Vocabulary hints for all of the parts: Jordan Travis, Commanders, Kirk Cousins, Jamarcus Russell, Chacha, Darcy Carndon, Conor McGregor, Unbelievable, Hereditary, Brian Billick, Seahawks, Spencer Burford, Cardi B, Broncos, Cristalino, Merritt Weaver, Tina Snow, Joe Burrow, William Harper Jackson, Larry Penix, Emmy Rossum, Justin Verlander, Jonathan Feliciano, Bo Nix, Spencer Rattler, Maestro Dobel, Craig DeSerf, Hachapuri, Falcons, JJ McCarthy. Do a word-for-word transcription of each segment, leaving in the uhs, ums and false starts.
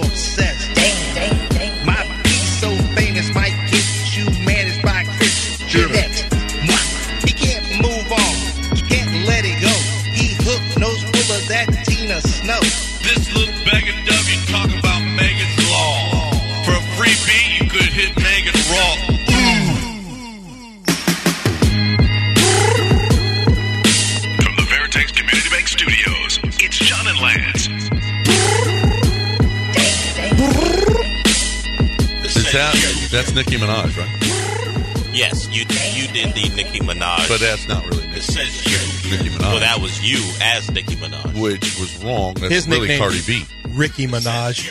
obsessed. Dang, dang, dang. My beat so famous might get you managed by Christian Ponder. He can't move on. He can't let it go. He hooked nose full of that Tina Snow. This little beggar W talking about Megan's Law. For a free beat, you could hit Megan Raw. Veritex Community Bank Studios. It's John and Lance. Is that, that's Nicki Minaj, right? Yes, you you did the Nicki Minaj. But that's not really Nicki. It says you. Nicki Minaj. Well, that was you as Nicki Minaj. Which was wrong. That's his really Cardi B. Nicki Minaj.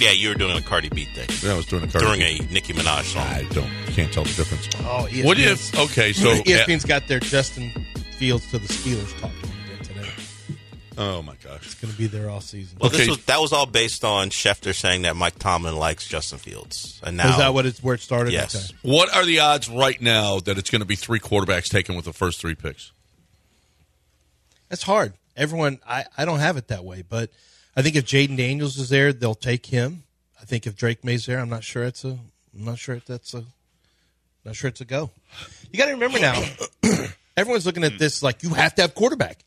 Yeah, you were doing a Cardi B thing. Yeah, I was doing a Cardi During B. During a Nicki Minaj song. I don't, can't tell the difference. Oh, E S P N. What if, okay, so. E S P N's uh, got their Justin Fields to the Steelers talk today. Oh, my gosh. It's going to be there all season. Well, okay. this was, that was all based on Schefter saying that Mike Tomlin likes Justin Fields. And now, is that what it's, where it started? Yes. Okay. What are the odds right now that it's going to be three quarterbacks taken with the first three picks? That's hard. Everyone, I, I don't have it that way, but. I think if Jaden Daniels is there, they'll take him. I think if Drake May's there, I'm not sure it's a. I'm not sure if that's a. Not sure it's a go. You got to remember now. Everyone's looking at this like you have to have quarterback.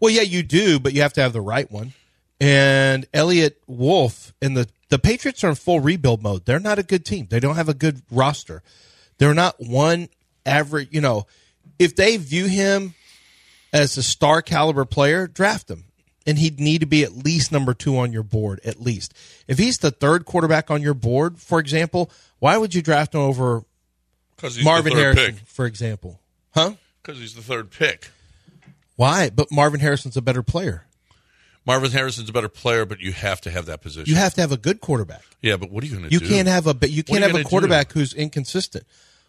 Well, yeah, you do, but you have to have the right one. And Elliott Wolf and the the Patriots are in full rebuild mode. They're not a good team. They don't have a good roster. They're not one average. You know, if they view him as a star caliber player, draft him. And he'd need to be at least number two on your board, at least. If he's the third quarterback on your board, for example, why would you draft him over Marvin Harrison, pick. for example? Huh? Because he's the third pick. Why? But Marvin Harrison's a better player. Marvin Harrison's a better player, but you have to have that position. You have to have a good quarterback. Yeah, but what are you going to do? You can't have a you can't you have a quarterback who's inconsistent.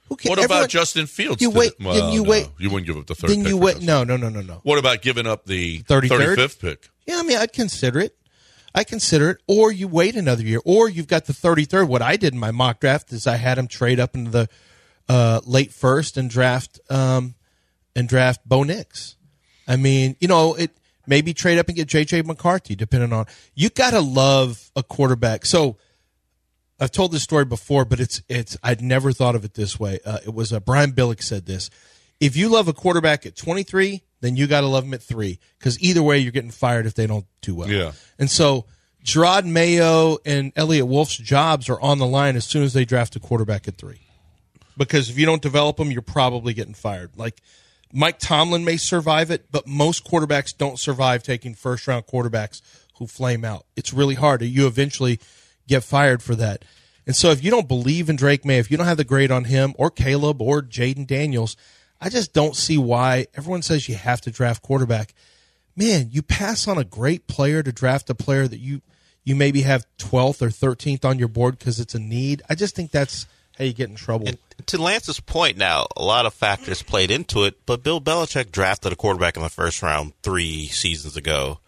Who can, what about everyone, Justin Fields? You wait. Well, then you no, wait. You wouldn't give up the third. Then pick you wait. No, no, no, no, no. What about giving up the thirty-fifth pick? Yeah, I mean, I'd consider it. I consider it. Or you wait another year, or you've got the thirty-third. What I did in my mock draft is I had him trade up into the uh, late first and draft um, and draft Bo Nix. I mean, you know, it maybe trade up and get J J McCarthy, depending on you. Got to love a quarterback. So. I've told this story before, but it's it's I'd never thought of it this way. Uh, it was uh, Brian Billick said this. If you love a quarterback at twenty-three, then you got to love him at three, because either way you're getting fired if they don't do well. Yeah. And so Gerard Mayo and Elliott Wolf's jobs are on the line as soon as they draft a quarterback at three, because if you don't develop them, you're probably getting fired. Like Mike Tomlin may survive it, but most quarterbacks don't survive taking first-round quarterbacks who flame out. It's really hard. You eventually – get fired for that. And so if you don't believe in Drake May, if you don't have the grade on him or Caleb or Jaden Daniels, I just don't see why everyone says you have to draft quarterback. Man, you pass on a great player to draft a player that you you maybe have twelfth or thirteenth on your board because it's a need. I just think that's how you get in trouble. And to Lance's point now, a lot of factors played into it, but Bill Belichick drafted a quarterback in the first round three seasons ago,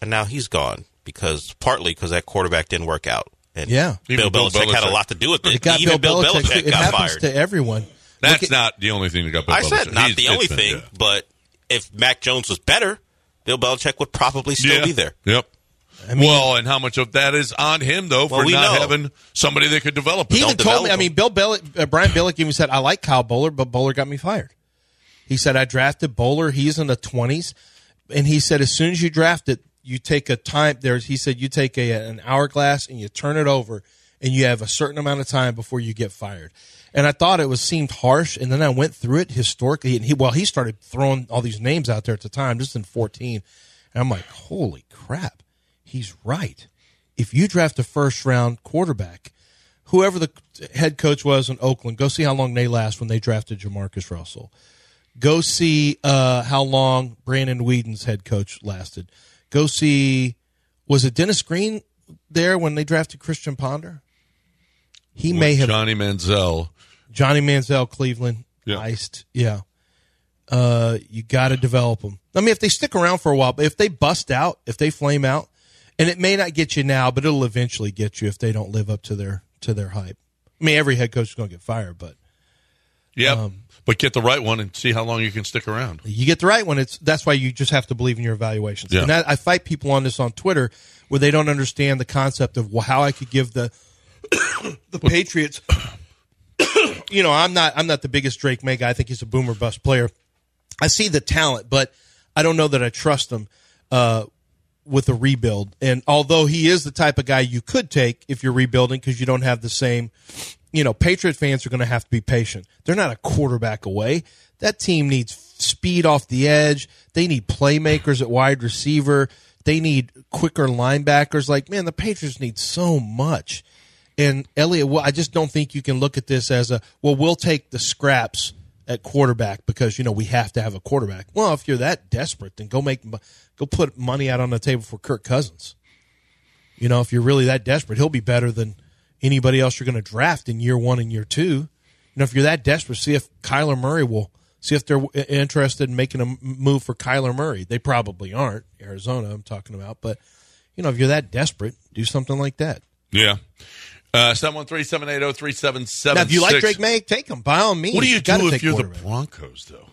and now he's gone. Because partly because that quarterback didn't work out, and yeah, Bill, Bill Belichick, Belichick had a lot to do with it. it got Even Bill, Bill Belichick, Belichick it got happens fired. To everyone. That's at, not the only thing that got. Bill I said Belichick. not He's the only been, thing, yeah. But if Mack Jones was better, Bill Belichick would probably still yeah. be there. Yep. I mean, well, and how much of that is on him though for well, we not know. having somebody that could develop? Him. He even Don't told me. Him. I mean, Bill Belichick, uh, Brian Billick even said, "I like Kyle Bowler, but Bowler got me fired." He said, "I drafted Bowler. He's in the twenties," and he said, "As soon as you draft it." You take a time there. He said you take a, an hourglass and you turn it over, and you have a certain amount of time before you get fired. And I thought it was seemed harsh, and then I went through it historically. And he, well, he started throwing all these names out there at the time, just in fourteen. And I'm like, holy crap, he's right. If you draft a first round quarterback, whoever the head coach was in Oakland, go see how long they last when they drafted Jamarcus Russell. Go see uh, how long Brandon Whedon's head coach lasted. Go see, was it Dennis Green there when they drafted Christian Ponder? He may have Johnny Manziel. Johnny Manziel, Cleveland, yeah. Iced. Yeah. Uh, you got to develop them. I mean, if they stick around for a while, but if they bust out, if they flame out, and it may not get you now, but it'll eventually get you if they don't live up to their to their hype. I mean, every head coach is going to get fired, but yeah, um, but get the right one and see how long you can stick around. You get the right one. It's that's why you just have to believe in your evaluations. Yeah. And that, I fight people on this on Twitter where they don't understand the concept of how I could give the the Patriots. You know, I'm not I'm not the biggest Drake May guy. I think he's a boomer bust player. I see the talent, but I don't know that I trust him uh, with a rebuild. And although he is the type of guy you could take if you're rebuilding because you don't have the same, you know, Patriot fans are going to have to be patient. They're not a quarterback away. That team needs speed off the edge. They need playmakers at wide receiver. They need quicker linebackers. Like, man, the Patriots need so much. And, Elliot, well, I just don't think you can look at this as a, well, we'll take the scraps at quarterback because, you know, we have to have a quarterback. Well, if you're that desperate, then go make go put money out on the table for Kirk Cousins. You know, if you're really that desperate, he'll be better than anybody else you're going to draft in year one and year two. You know, if you're that desperate, see if Kyler Murray will see if they're interested in making a move for Kyler Murray. They probably aren't. Arizona, I'm talking about. But, you know, if you're that desperate, do something like that. Yeah. Uh, seven one three, seven eight zero, three seven seven six. Now, if you like Drake May, take him. By all means. What do you, you do if you're the Broncos, though?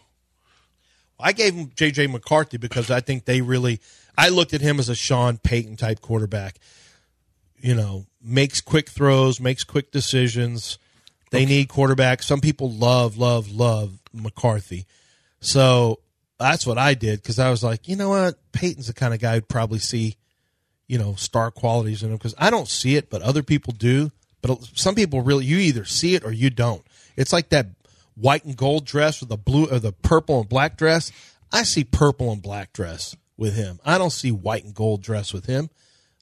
I gave him J J McCarthy because I think they really – I looked at him as a Sean Payton-type quarterback. You know, makes quick throws, makes quick decisions. They okay. need quarterbacks. Some people love, love, love McCarthy. So that's what I did because I was like, you know what? Payton's the kind of guy who'd probably see – you know, star qualities in them because I don't see it, but other people do. But some people really, you either see it or you don't. It's like that white and gold dress or the blue or the purple and black dress. I see purple and black dress with him. I don't see white and gold dress with him.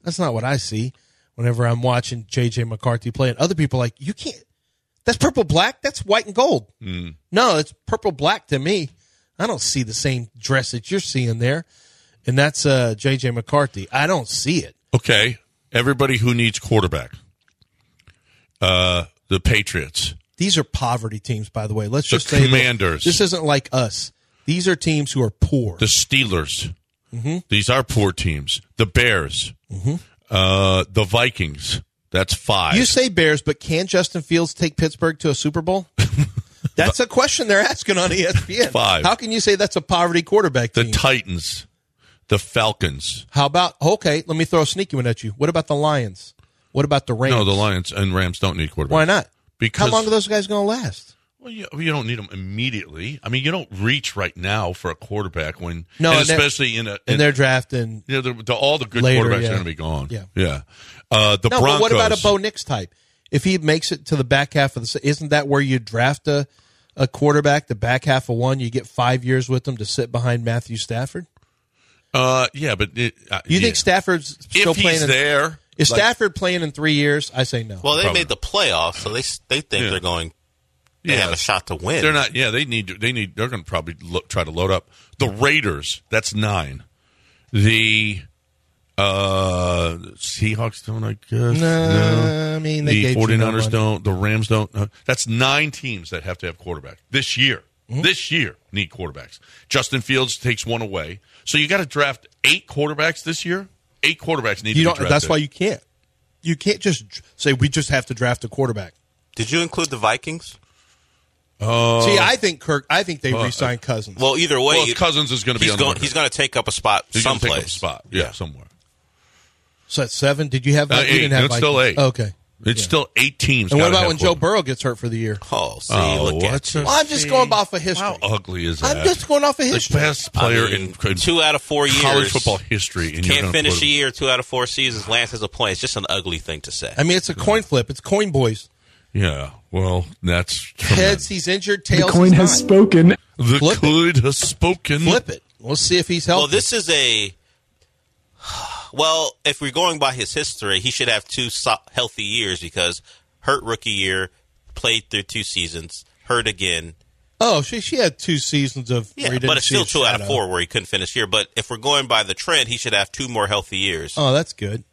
That's not what I see whenever I'm watching J J McCarthy play. And other people are like, you can't, that's purple black, that's white and gold. Mm. No, it's purple black to me. I don't see the same dress that you're seeing there. And that's uh, J J McCarthy. I don't see it. Okay. Everybody who needs quarterback. Uh, the Patriots. These are poverty teams, by the way. Let's the just say Commanders. This isn't like us. These are teams who are poor. The Steelers. Mm-hmm. These are poor teams. The Bears. Mm-hmm. Uh, the Vikings. That's five. You say Bears, but can Justin Fields take Pittsburgh to a Super Bowl? That's a question they're asking on E S P N. Five. How can you say that's a poverty quarterback team? The Titans. The Falcons. How about, okay, let me throw a sneaky one at you. What about the Lions? What about the Rams? No, the Lions and Rams don't need quarterbacks. Why not? Because how long are those guys going to last? Well, you, you don't need them immediately. I mean, you don't reach right now for a quarterback when, no, and and especially in a. In, and they're drafting. You know, the, the, all the good later, quarterbacks yeah. are going to be gone. Yeah. Yeah. Uh, the no, Broncos. But what about a Bo Nix type? If he makes it to the back half of the. Isn't that where you draft a, a quarterback, the back half of one? You get five years with them to sit behind Matthew Stafford? Uh yeah, but it, uh, you yeah. think Stafford's still if playing? He's in, there, is like, Stafford playing in three years? I say no. Well, they Probably. made the playoffs, so they they think yeah. they're going. They yeah. have a shot to win. They're not. Yeah, they need. They need. They're going to probably look, try to load up the Raiders. That's nine. The uh, Seahawks don't. I guess no. no. I mean, they the 49ers don't. The Rams don't. Uh, that's nine teams that have to have quarterback this year. Mm-hmm. This year, need quarterbacks. Justin Fields takes one away. So you got to draft eight quarterbacks this year? Eight quarterbacks need you to don't, be drafted. That's why you can't. You can't just say we just have to draft a quarterback. Did you include the Vikings? Uh, See, I think Kirk. I think they uh, re-signed Cousins. Well, either way. Well, Cousins is going to be on the going, He's going to take up a spot he's someplace. Take up a spot, yeah, yeah, somewhere. So that's seven? Did you have that? Uh, you didn't have Vikings. It's still eight. Oh, okay. It's yeah. still eight teams. And what about when Joe Burrow gets hurt for the year? Oh, see, oh look at well, I'm just going off of history. How ugly is that? I'm just going off of history. The best player I mean, in, in two out of four years college football history. And can't finish a year, two out of four seasons. Lance has a point. It's just an ugly thing to say. I mean, it's a coin flip. It's coin boys. Yeah. Well, that's heads. He's injured. Tails. The coin has not. spoken. The flip coin it. has spoken. Flip it. We'll see if he's healthy. Well, this is a. Well, if we're going by his history, he should have two healthy years because hurt rookie year, played through two seasons, hurt again. Oh, she she had two seasons of yeah, but it's still two out of four where he couldn't finish here. But if we're going by the trend, he should have two more healthy years. Oh, that's good.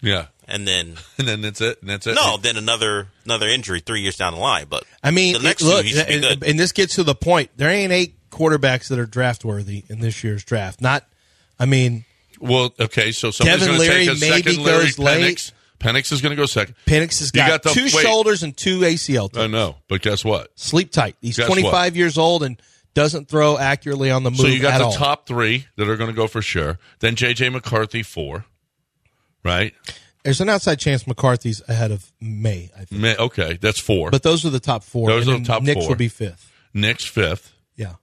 Yeah, and then and then that's it. And that's it. No, then another another injury three years down the line. But I mean, the next look, two, he should be good. And this gets to the point: there ain't eight quarterbacks that are draft worthy in this year's draft. Not, I mean, well, okay, so somebody's going to take a second. Larry Penix. Late. Penix is going to go second. Penix has got, got the, two wait. shoulders and two A C L teams. I know, but guess what? Sleep tight. He's guess twenty-five what? years old and doesn't throw accurately on the move. So you got at the all. top three that are going to go for sure. Then J J McCarthy four, right? There's an outside chance McCarthy's ahead of May. I think. May, okay, that's four. But those are the top four. Those and are the top Nick's four. Nick's will be fifth. Nick's fifth. Yeah,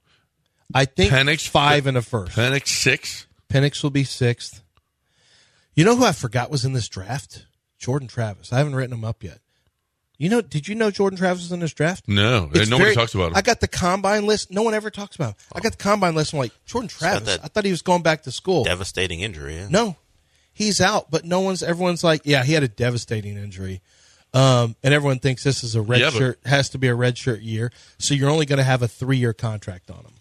I think Penix five fifth. and a first. Penix six. Penix will be sixth. You know who I forgot was in this draft? Jordan Travis. I haven't written him up yet. You know, did you know Jordan Travis was in this draft? No. It's nobody very, talks about him. I got the combine list. No one ever talks about him. Oh. I got the combine list. I'm like, Jordan Travis, I thought he was going back to school. Devastating injury. Yeah. No. He's out, but no one's, everyone's like, yeah, he had a devastating injury. Um, and everyone thinks this is a red yeah, shirt, has to be a red shirt year. So you're only going to have a three-year contract on him,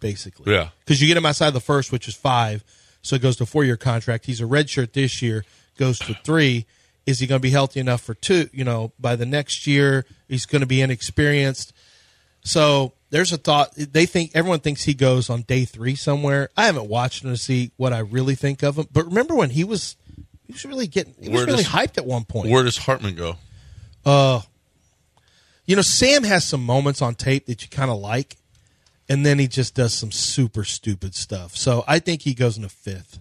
basically. Yeah. Because you get him outside the first, which is five. So it goes to a four-year contract. He's a red shirt this year, goes to three. Is he going to be healthy enough for two? You know, by the next year, he's going to be inexperienced. So there's a thought. They think everyone thinks he goes on day three somewhere. I haven't watched him to see what I really think of him. But remember when he was, he was really getting, he was really hyped at one point. Where does Hartman go? Uh, you know, Sam has some moments on tape that you kind of like, and then he just does some super stupid stuff. So I think he goes in the fifth.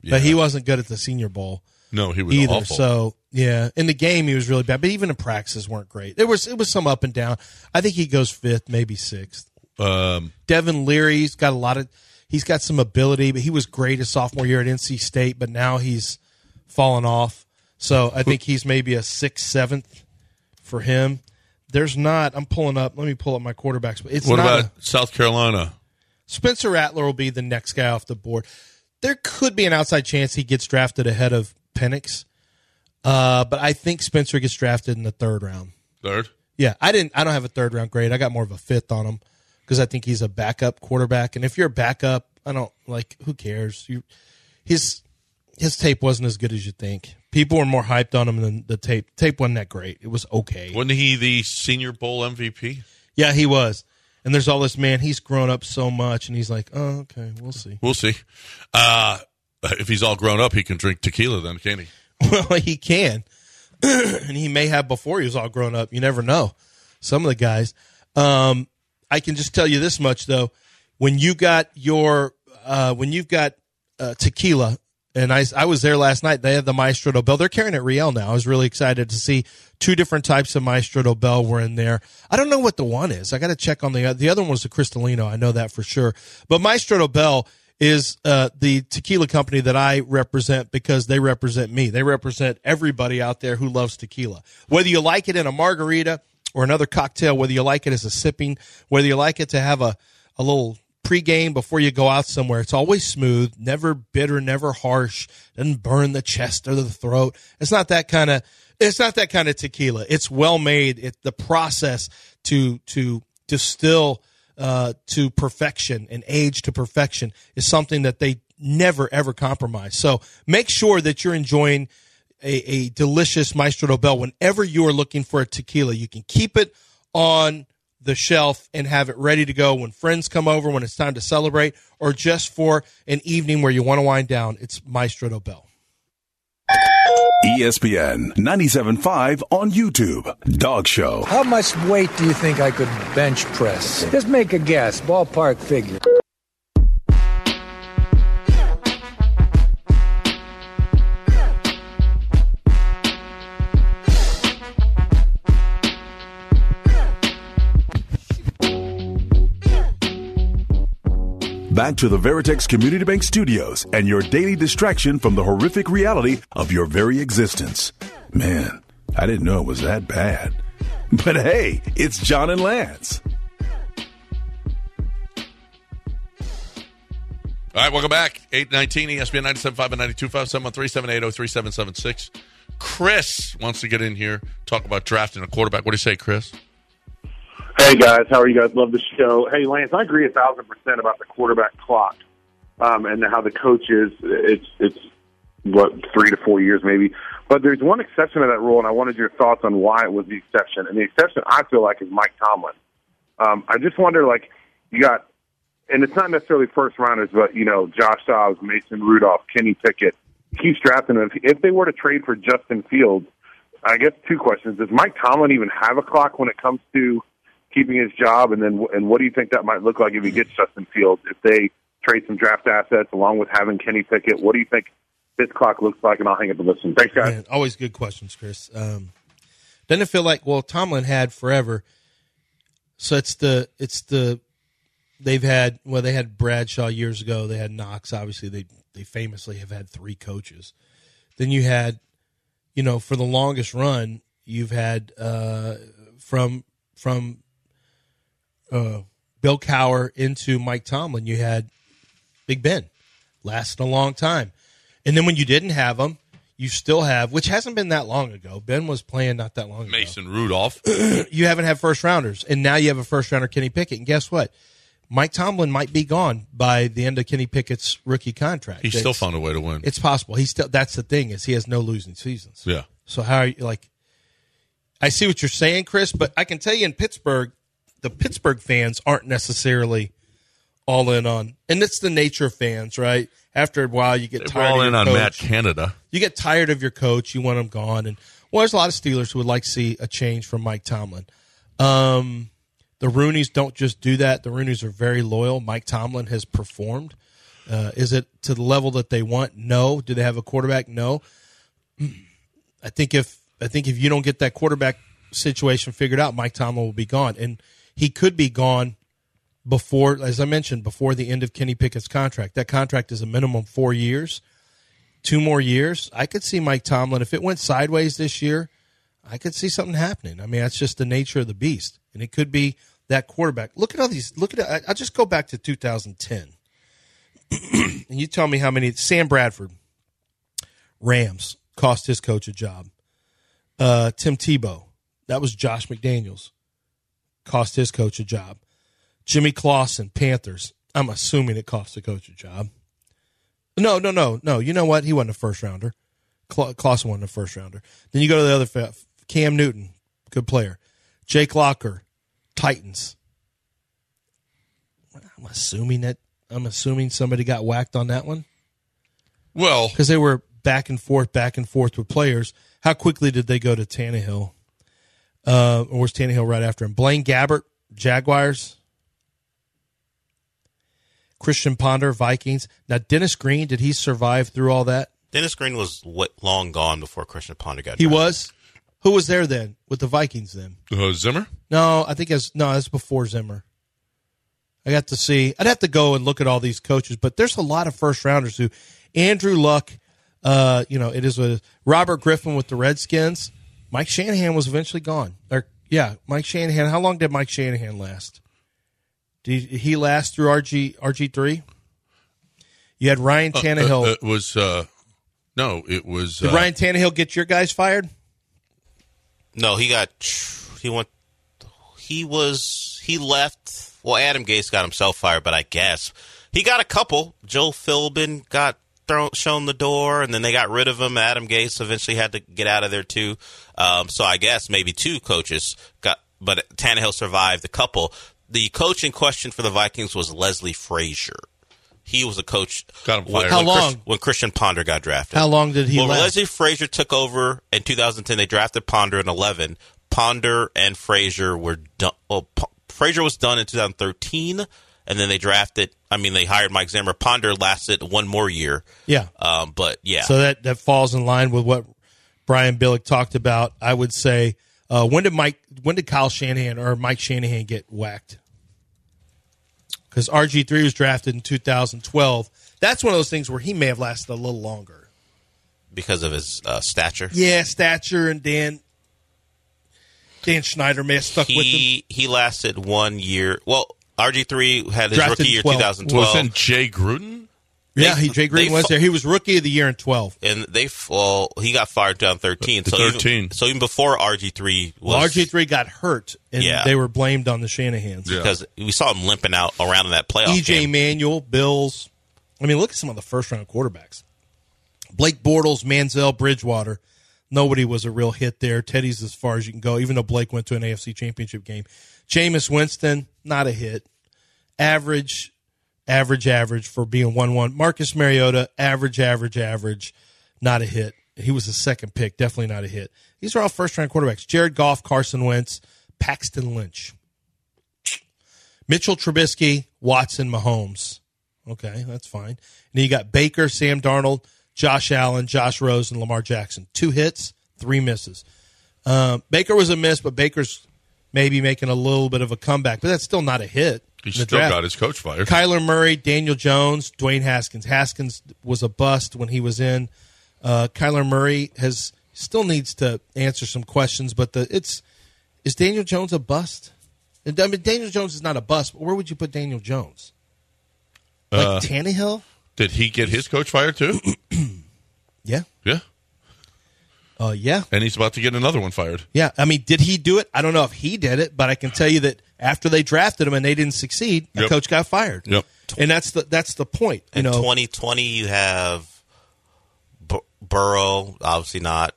Yeah. But he wasn't good at the Senior Bowl. No, he was either. Awful. So, yeah, in the game he was really bad, but even in practices weren't great. There was it was some up and down. I think he goes fifth, maybe sixth. Um, Devin Leary's got a lot of, he's got some ability, but he was great his sophomore year at N C State, but now he's fallen off. So I think he's maybe a sixth, seventh for him. There's not. I'm pulling up. Let me pull up my quarterbacks. It's what not about a, South Carolina? Spencer Rattler will be the next guy off the board. There could be an outside chance he gets drafted ahead of Penix, uh, but I think Spencer gets drafted in the third round. Third? Yeah, I didn't. I don't have a third round grade. I got more of a fifth on him because I think he's a backup quarterback. And if you're a backup, I don't like. Who cares? You, his his tape wasn't as good as you think. People were more hyped on him than the tape. Tape wasn't that great. It was okay. Wasn't he the Senior Bowl M V P? Yeah, he was. And there's all this man. He's grown up so much, and he's like, oh, okay, we'll see. We'll see. Uh If he's all grown up, he can drink tequila then, can't he? Well, he can. And he may have before he was all grown up. You never know. Some of the guys. Um, I can just tell you this much, though. When you got your uh, – when you've got uh, tequila, and I, I was there last night. They had the Maestro Dobel. They're carrying it Riel now. I was really excited to see two different types of Maestro Dobel were in there. I don't know what the one is. I got to check on the other. The other one was the Cristalino. I know that for sure. But Maestro Dobel – is uh, the tequila company that I represent because they represent me. They represent everybody out there who loves tequila. Whether you like it in a margarita or another cocktail, whether you like it as a sipping, whether you like it to have a, a little pregame before you go out somewhere, it's always smooth, never bitter, never harsh, doesn't burn the chest or the throat. It's not that kind of it's not that kind of tequila. It's well made. It the process to to distill Uh, to perfection and age to perfection is something that they never, ever compromise. So make sure that you're enjoying a, a delicious Maestro Dobel whenever you are looking for a tequila. You can keep it on the shelf and have it ready to go when friends come over, when it's time to celebrate, or just for an evening where you want to wind down. It's Maestro Dobel. E S P N ninety-seven point five on YouTube. Dog Show. How much weight do you think I could bench press? Just make a guess. Ballpark figure. Back to the Veritex Community Bank Studios and your daily distraction from the horrific reality of your very existence. Man, I didn't know it was that bad. But hey, it's John and Lance. All right, welcome back. eight nineteen E S P N ninety-seven point five and ninety-two point five, seven one three, seven eight zero, three seven seven six. Chris wants to get in here, talk about drafting a quarterback. What do you say, Chris? Hey, guys. How are you guys? Love the show. Hey, Lance, I agree a thousand percent about the quarterback clock um, and how the coach is. It's, it's what, three to four years maybe But there's one exception to that rule, and I wanted your thoughts on why it was the exception. And the exception, I feel like, is Mike Tomlin. Um, I just wonder, like, you got, and it's not necessarily first-rounders, but, you know, Josh Dobbs, Mason Rudolph, Kenny Pickett, keeps drafting them. If they were to trade for Justin Fields, I guess two questions. Does Mike Tomlin even have a clock when it comes to keeping his job? And then, and what do you think that might look like if he gets Justin Fields? If they trade some draft assets along with having Kenny Pickett, what do you think this clock looks like? And I'll hang up the listen. Thanks, guys. Man, always good questions, Chris. Um, doesn't it feel like, well, Tomlin had forever. So it's the, it's the, they've had, well, they had Bradshaw years ago. They had Knox. Obviously, they, they famously have had three coaches. Then you had, you know, for the longest run, you've had uh, from from uh, Bill Cowher into Mike Tomlin, you had Big Ben. Lasted a long time. And then when you didn't have him, you still have, which hasn't been that long ago. Ben was playing not that long ago. Mason Rudolph. You haven't had first-rounders, and now you have a first-rounder, Kenny Pickett. And guess what? Mike Tomlin might be gone by the end of Kenny Pickett's rookie contract. He still found a way to win. It's possible. He still. That's the thing is he has no losing seasons. Yeah. So how are you like? I see what you're saying, Chris, but I can tell you in Pittsburgh, the Pittsburgh fans aren't necessarily all in on, and it's the nature of fans, right? After a while, you get tired. All in on Matt Canada. You get tired of your coach. You want him gone, and well, there's a lot of Steelers who would like to see a change from Mike Tomlin. Um. The Rooneys don't just do that. The Rooneys are very loyal. Mike Tomlin has performed. Uh, is it to the level that they want? No. Do they have a quarterback? No. I think if I think if you don't get that quarterback situation figured out, Mike Tomlin will be gone. And he could be gone before, as I mentioned, before the end of Kenny Pickett's contract. That contract is a minimum four years, two more years. I could see Mike Tomlin, if it went sideways this year, I could see something happening. I mean, that's just the nature of the beast. And it could be that quarterback. Look at all these. Look at. I'll just go back to two thousand ten, and you tell me how many. Sam Bradford, Rams, cost his coach a job. Uh, Tim Tebow, that was Josh McDaniels, cost his coach a job. Jimmy Clausen, Panthers. I'm assuming it cost the coach a job. No, no, no, no. You know what? He wasn't a first rounder. Cla- Clausen wasn't a first rounder. Then you go to the other. Fa- Cam Newton, good player. Jake Locker, Titans. I'm assuming that I'm assuming somebody got whacked on that one. Well, because they were back and forth, back and forth with players. How quickly did they go to Tannehill? Uh, or was Tannehill right after him? Blaine Gabbert, Jaguars. Christian Ponder, Vikings. Now, Dennis Green, did he survive through all that? Dennis Green was long gone before Christian Ponder got drafted. He was. Who was there then with the Vikings then? Uh, Zimmer? No, I think it's no, that's before Zimmer. I got to see. I'd have to go and look at all these coaches, but there's a lot of first rounders who Andrew Luck, uh, you know, it is a Robert Griffin with the Redskins. Mike Shanahan was eventually gone. Or yeah, Mike Shanahan. How long did Mike Shanahan last? Did he last through R G R G three? You had Ryan Tannehill. Uh, uh, it was uh, no, it was. Did uh, Ryan Tannehill get your guys fired? No, he got he went he was he left. Well, Adam Gase got himself fired, but I guess he got a couple. Joe Philbin got thrown shown the door, and then they got rid of him. Adam Gase eventually had to get out of there too. Um, so I guess maybe two coaches got, but Tannehill survived the couple. The coach in question for the Vikings was Leslie Frazier. He was a coach. Got him fired. How when long? Christian, when Christian Ponder got drafted. How long did he well, last? When Leslie Frazier took over in two thousand ten, they drafted Ponder in eleven. Ponder and Frazier were done. Well, P- Frazier was done in two thousand thirteen, and then they drafted. I mean, they hired Mike Zimmer. Ponder lasted one more year. Yeah. Um, but, yeah. So that, that falls in line with what Brian Billick talked about. I would say, uh, when did Mike, when did Kyle Shanahan or Mike Shanahan get whacked? Because R G three was drafted in two thousand twelve. That's one of those things where he may have lasted a little longer. Because of his uh, stature? Yeah, stature, and Dan Dan Schneider may have stuck he, with him. He lasted one year. Well, R G three had his drafted rookie year twenty twelve. Wasn't Jay Gruden? They, yeah, he, Jay Gruden was there. He was rookie of the year in twelve. And they well, he got fired down thirteen. So thirteen. Even, so even before R G three was... Well, R G three got hurt, and yeah. they were blamed on the Shanahans. Yeah. Because we saw him limping out around in that playoff E J game. E J Manuel, Bills. I mean, look at some of the first-round quarterbacks. Blake Bortles, Manziel, Bridgewater. Nobody was a real hit there. Teddy's as far as you can go, even though Blake went to an A F C championship game. Jameis Winston, not a hit. Average, average, average for being one one. Marcus Mariota, average, average, average, not a hit. He was the second pick, definitely not a hit. These are all first-round quarterbacks. Jared Goff, Carson Wentz, Paxton Lynch. Mitchell Trubisky, Watson, Mahomes. Okay, that's fine. And then you got Baker, Sam Darnold, Josh Allen, Josh Rose, and Lamar Jackson. Two hits, three misses. Um, Baker was a miss, but Baker's maybe making a little bit of a comeback, but that's still not a hit. He still draft. Got his coach fired. Kyler Murray, Daniel Jones, Dwayne Haskins. Haskins was a bust when he was in. Uh, Kyler Murray has still needs to answer some questions, but the it's is Daniel Jones a bust? I mean, Daniel Jones is not a bust, but where would you put Daniel Jones? Like uh, Tannehill? Did he get his coach fired too? Yeah. Yeah. Uh, yeah. And he's about to get another one fired. Yeah. I mean, did he do it? I don't know if he did it, but I can tell you that after they drafted him and they didn't succeed, the yep. coach got fired. Yep. And that's the that's the point. You In know, twenty twenty, you have B- Burrow, obviously not.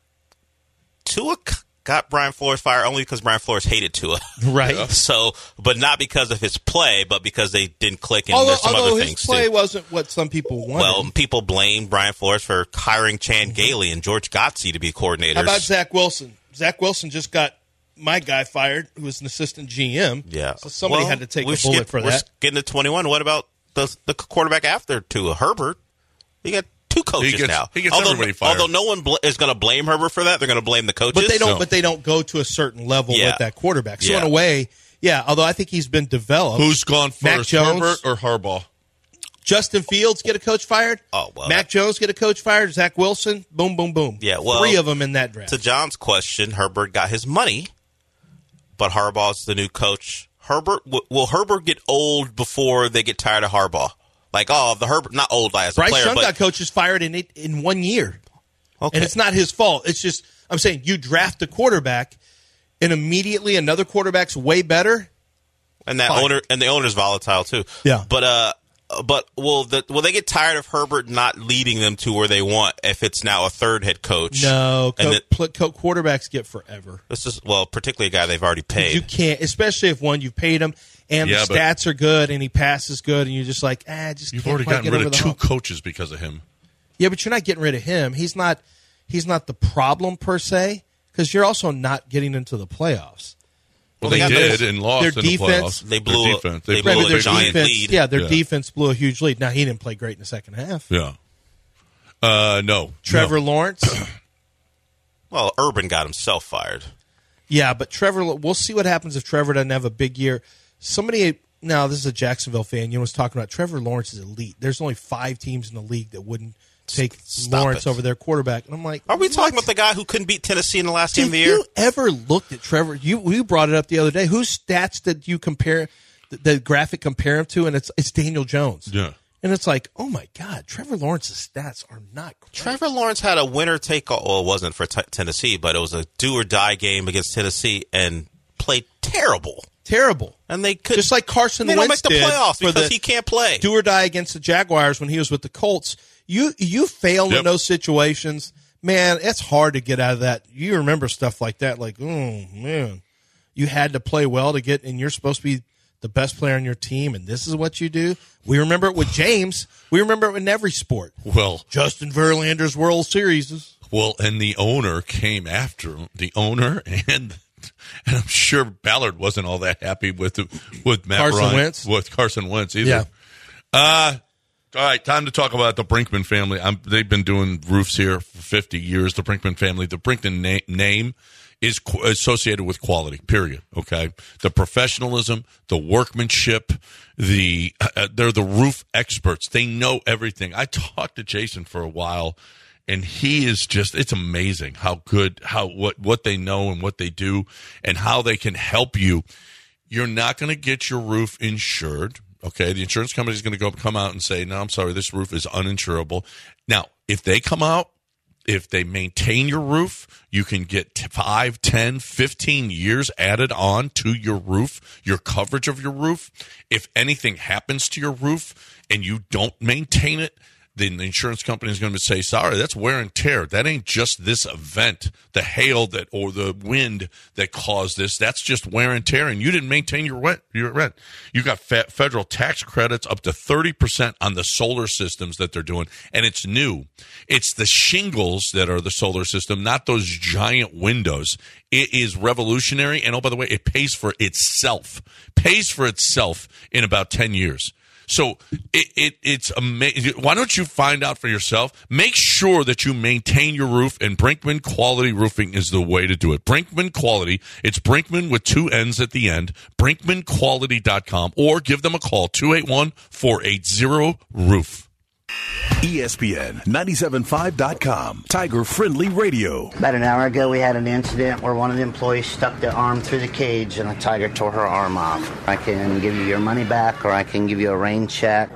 Tua got Brian Flores fired only because Brian Flores hated Tua. Right. Yeah. So, but not because of his play, but because they didn't click and although, there's some other things. His play too. Wasn't what some people wanted. Well, people blame Brian Flores for hiring Chan Gailey and George Gotze to be coordinators. How about Zach Wilson? Zach Wilson just got my guy fired, who was an assistant G M. Yeah. So somebody well, had to take a bullet get, for we're that. Getting to twenty-one. What about the, the quarterback after Tua? Herbert? He got two coaches he gets, now. He gets although, everybody fired. Although no one bl- is going to blame Herbert for that, they're going to blame the coaches. But they don't. So. But they don't go to a certain level yeah. with that quarterback. So yeah. in a way, yeah. Although I think he's been developed. Who's gone first, Mac Jones, Herbert or Harbaugh? Justin Fields get a coach fired. Oh well, Mac that, Jones get a coach fired. Zach Wilson, boom, boom, boom. Yeah, well, three of them in that draft. To John's question, Herbert got his money, but Harbaugh's the new coach. Herbert w- will Herbert get old before they get tired of Harbaugh? Like, oh, the Herbert, not old guy as a Bryce player. Bryce Young but, got coaches fired in eight, in one year. Okay. And it's not his fault. It's just, I'm saying, you draft a quarterback, and immediately another quarterback's way better. And that fine. owner and the owner's volatile, too. Yeah. But uh, but will, the, will they get tired of Herbert not leading them to where they want if it's now a third head coach? No. Co- and the, co- quarterbacks get forever. This is, well, particularly a guy they've already paid. You can't, especially if one, you've paid him. And yeah, the stats are good, and he passes good, and you're just like, ah, just you've already gotten rid of two hump. coaches because of him. Yeah, but you're not getting rid of him. He's not, he's not the problem per se, because you're also not getting into the playoffs. Well, well they, they did those, and lost their in defense, the playoffs. They blew their defense. They, they blew, blew a giant defense, lead. Yeah, their yeah. defense blew a huge lead. Now he didn't play great in the second half. Yeah. Uh, no. Trevor no. Lawrence. Well, Urban got himself fired. Yeah, but Trevor. We'll see what happens if Trevor doesn't have a big year. Somebody now, this is a Jacksonville fan. You know, was talking about Trevor Lawrence is elite. There's only five teams in the league that wouldn't take Stop Lawrence it. over their quarterback. And I'm like, are we what? talking about the guy who couldn't beat Tennessee in the last game of the year? Have you ever looked at Trevor? You you brought it up the other day. Whose stats did you compare the, the graphic compare him to? And it's it's Daniel Jones. Yeah. And it's like, oh my God, Trevor Lawrence's stats are not great. Trevor Lawrence had a winner take all. Well, it wasn't for t- Tennessee, but it was a do or die game against Tennessee and played terrible. Terrible, and they could just like Carson Wentz. They don't Wentz make the playoffs because the he can't play. Do or die against the Jaguars when he was with the Colts. You you fail yep. in those situations, man. It's hard to get out of that. You remember stuff like that, like oh man, you had to play well to get, and you're supposed to be the best player on your team, and this is what you do. We remember it with James. We remember it in every sport. Well, Justin Verlander's World Series. Well, and the owner came after him. The owner and. And I'm sure Ballard wasn't all that happy with with Matt Carson Ryan, Wentz with Carson Wentz either. Yeah. Uh, all right, time to talk about the Brinkman family. I'm, they've been doing roofs here for fifty years. The Brinkman family, the Brinkman na- name is qu- associated with quality. Period. Okay, the professionalism, the workmanship, the uh, they're the roof experts. They know everything. I talked to Jason for a while. And he is just, it's amazing how good, how, what, what they know and what they do and how they can help you. You're not going to get your roof insured. Okay. The insurance company is going to go come out and say, no, I'm sorry, this roof is uninsurable. Now, if they come out, if they maintain your roof, you can get five, ten, fifteen years added on to your roof, your coverage of your roof. If anything happens to your roof and you don't maintain it, the insurance company is going to say, sorry, that's wear and tear. That ain't just this event, the hail that or the wind that caused this. That's just wear and tear, and you didn't maintain your rent. Your rent. You got fe- federal tax credits up to thirty percent on the solar systems that they're doing, and it's new. It's the shingles that are the solar system, not those giant windows. It is revolutionary, and oh, by the way, it pays for itself, pays for itself in about ten years. So it, it it's amazing. Why don't you find out for yourself? Make sure that you maintain your roof, and Brinkman Quality Roofing is the way to do it. Brinkman Quality. It's Brinkman with two N's at the end, brinkman quality dot com, or give them a call, two eight one, four eight zero, roof. E S P N ninety seven point five dot com, Tiger Friendly Radio. About an hour ago, we had an incident where one of the employees stuck their arm through the cage and a tiger tore her arm off. I can give you your money back, or I can give you a rain check.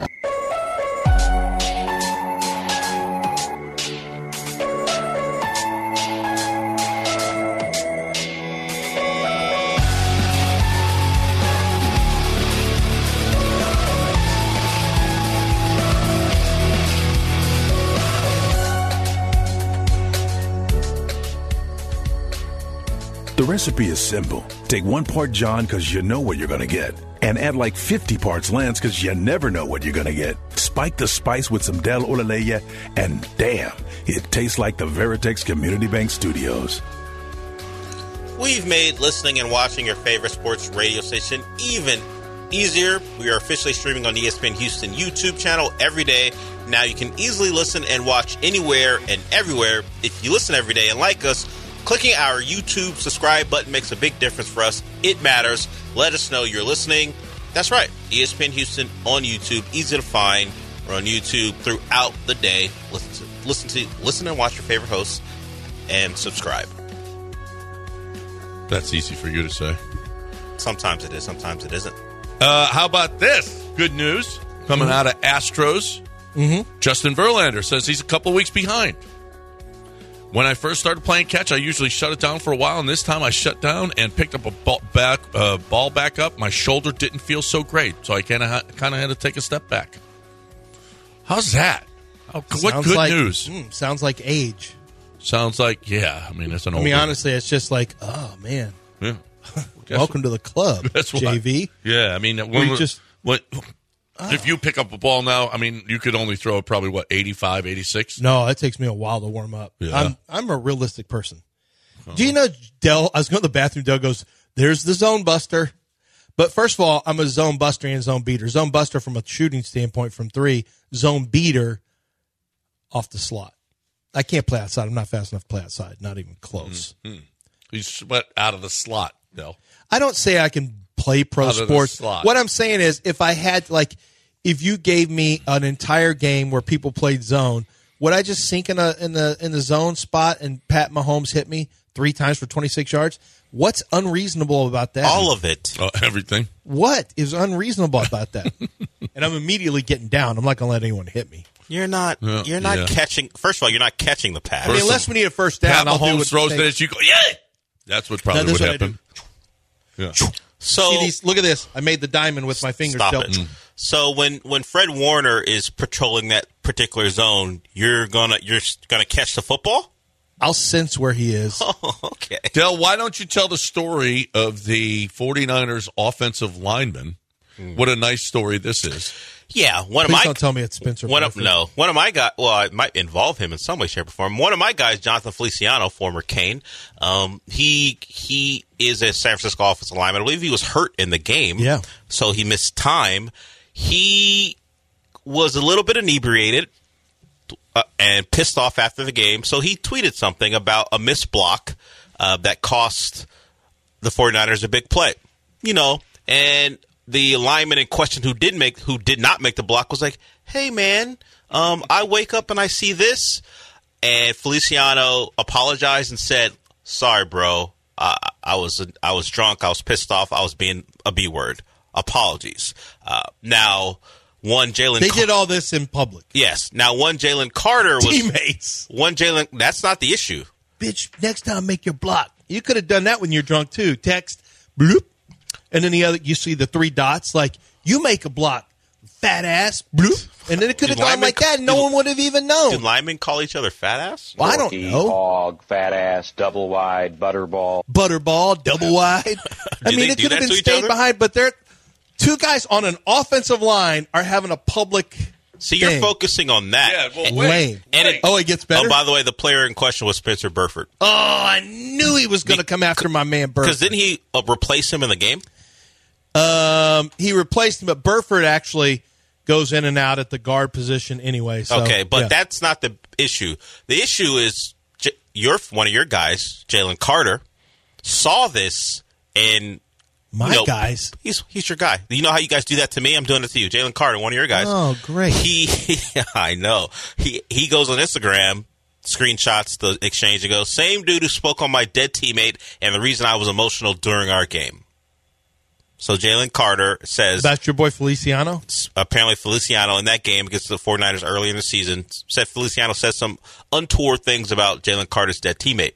The recipe is simple. Take one part John because you know what you're going to get. And add like fifty parts Lance because you never know what you're going to get. Spike the spice with some Del Olaleya, and damn, it tastes like the Veritex Community Bank Studios. We've made listening and watching your favorite sports radio station even easier. We are officially streaming on the E S P N Houston YouTube channel every day. Now you can easily listen and watch anywhere and everywhere. If you listen every day and like us, clicking our YouTube subscribe button makes a big difference for us. It matters. Let us know you're listening. That's right. E S P N Houston on YouTube. Easy to find. We're on YouTube throughout the day. Listen to, listen to, listen and watch your favorite hosts and subscribe. That's easy for you to say. Sometimes it is. Sometimes it isn't. Uh, how about this? Good news coming mm-hmm. out of Astros. Mm-hmm. Justin Verlander says he's a couple weeks behind. When I first started playing catch, I usually shut it down for a while, and this time I shut down and picked up a ball back, uh, ball back up. My shoulder didn't feel so great, so I kind of kind of had to take a step back. How's that? Oh, what good like, news? Mm, sounds like age. Sounds like, yeah. I mean, that's an old I mean, honestly, it's just like, oh, man. Yeah. Welcome what, to the club, that's J V. What, yeah, I mean, when we just... What, if you pick up a ball now, I mean, you could only throw probably, what, eighty-five, eighty-six? No, that takes me a while to warm up. Yeah. I'm I'm a realistic person. Oh. Do you know, Dell, I was going to the bathroom, Dell goes, there's the zone buster. But first of all, I'm a zone buster and zone beater. Zone buster from a shooting standpoint from three, zone beater off the slot. I can't play outside. I'm not fast enough to play outside, not even close. Mm-hmm. You sweat out of the slot, Dell. I don't say I can play pro sports. What I'm saying is if I had, like, if you gave me an entire game where people played zone, would I just sink in a in the in the zone spot and Pat Mahomes hit me three times for twenty-six yards? What's unreasonable about that? All of it. Uh, everything. What is unreasonable about that? And I'm immediately getting down. I'm not going to let anyone hit me. You're not yeah, You're not yeah. catching. First of all, you're not catching the pass. I mean, unless we need a first down. Pat I'll Mahomes do throws this. You go, yeah! That's what probably no, would happen. Yeah. So see these, look at this. I made the diamond with my fingers. Stop it. Mm. So when, when Fred Warner is patrolling that particular zone, you're gonna you're gonna catch the football? I'll sense where he is. Oh, okay. Del, why don't you tell the story of the 49ers offensive lineman? Mm. What a nice story this is. Yeah, one Please of my don't tell me it's Spencer. One of, no, one of my guys. Well, I might involve him in some way, shape, or form. One of my guys, Jonathan Feliciano, former Cane. Um, he he is a San Francisco offensive lineman. I believe he was hurt in the game. Yeah, so he missed time. He was a little bit inebriated uh, and pissed off after the game. So he tweeted something about a missed block uh, that cost the 49ers a big play. You know, and the lineman in question who did make, who did not make the block was like, hey, man, um, I wake up and I see this. And Feliciano apologized and said, sorry, bro. I, I was I was drunk. I was pissed off. I was being a B word. Apologies. Uh, now, one Jalen. They Car- did all this in public. Yes. Now, one Jalen Carter was. Teammates. One Jalen. That's not the issue. Bitch, next time make your block. You could have done that when you're drunk, too. Text, bloop. And then the other, you see the three dots, like, you make a block, fat ass, bloop. And then it could have gone like that, and no one would have even known. Did linemen call each other fat ass? Well, I don't know. Hog, fat ass, double wide, butterball. Butterball, double wide. I mean, it could have been stayed behind, but they're two guys on an offensive line are having a public. So you're Dang. focusing on that. Yeah, well, wait. And it, oh, it gets better? Oh, by the way, the player in question was Spencer Burford. Oh, I knew he was going to come after my man Burford. Because didn't he uh, replace him in the game? Um, He replaced him, but Burford actually goes in and out at the guard position anyway. So, okay, but yeah. that's not the issue. The issue is J- your one of your guys, Jalen Carter, saw this and... My you know, guys. He's he's your guy. You know how you guys do that to me? I'm doing it to you. Jalen Carter, one of your guys. Oh, great. He, he I know. He he goes on Instagram, screenshots the exchange, and goes, same dude who spoke on my dead teammate and the reason I was emotional during our game. So Jalen Carter says... That's your boy Feliciano? Apparently Feliciano in that game against the forty-niners early in the season said Feliciano said some untoward things about Jalen Carter's dead teammate.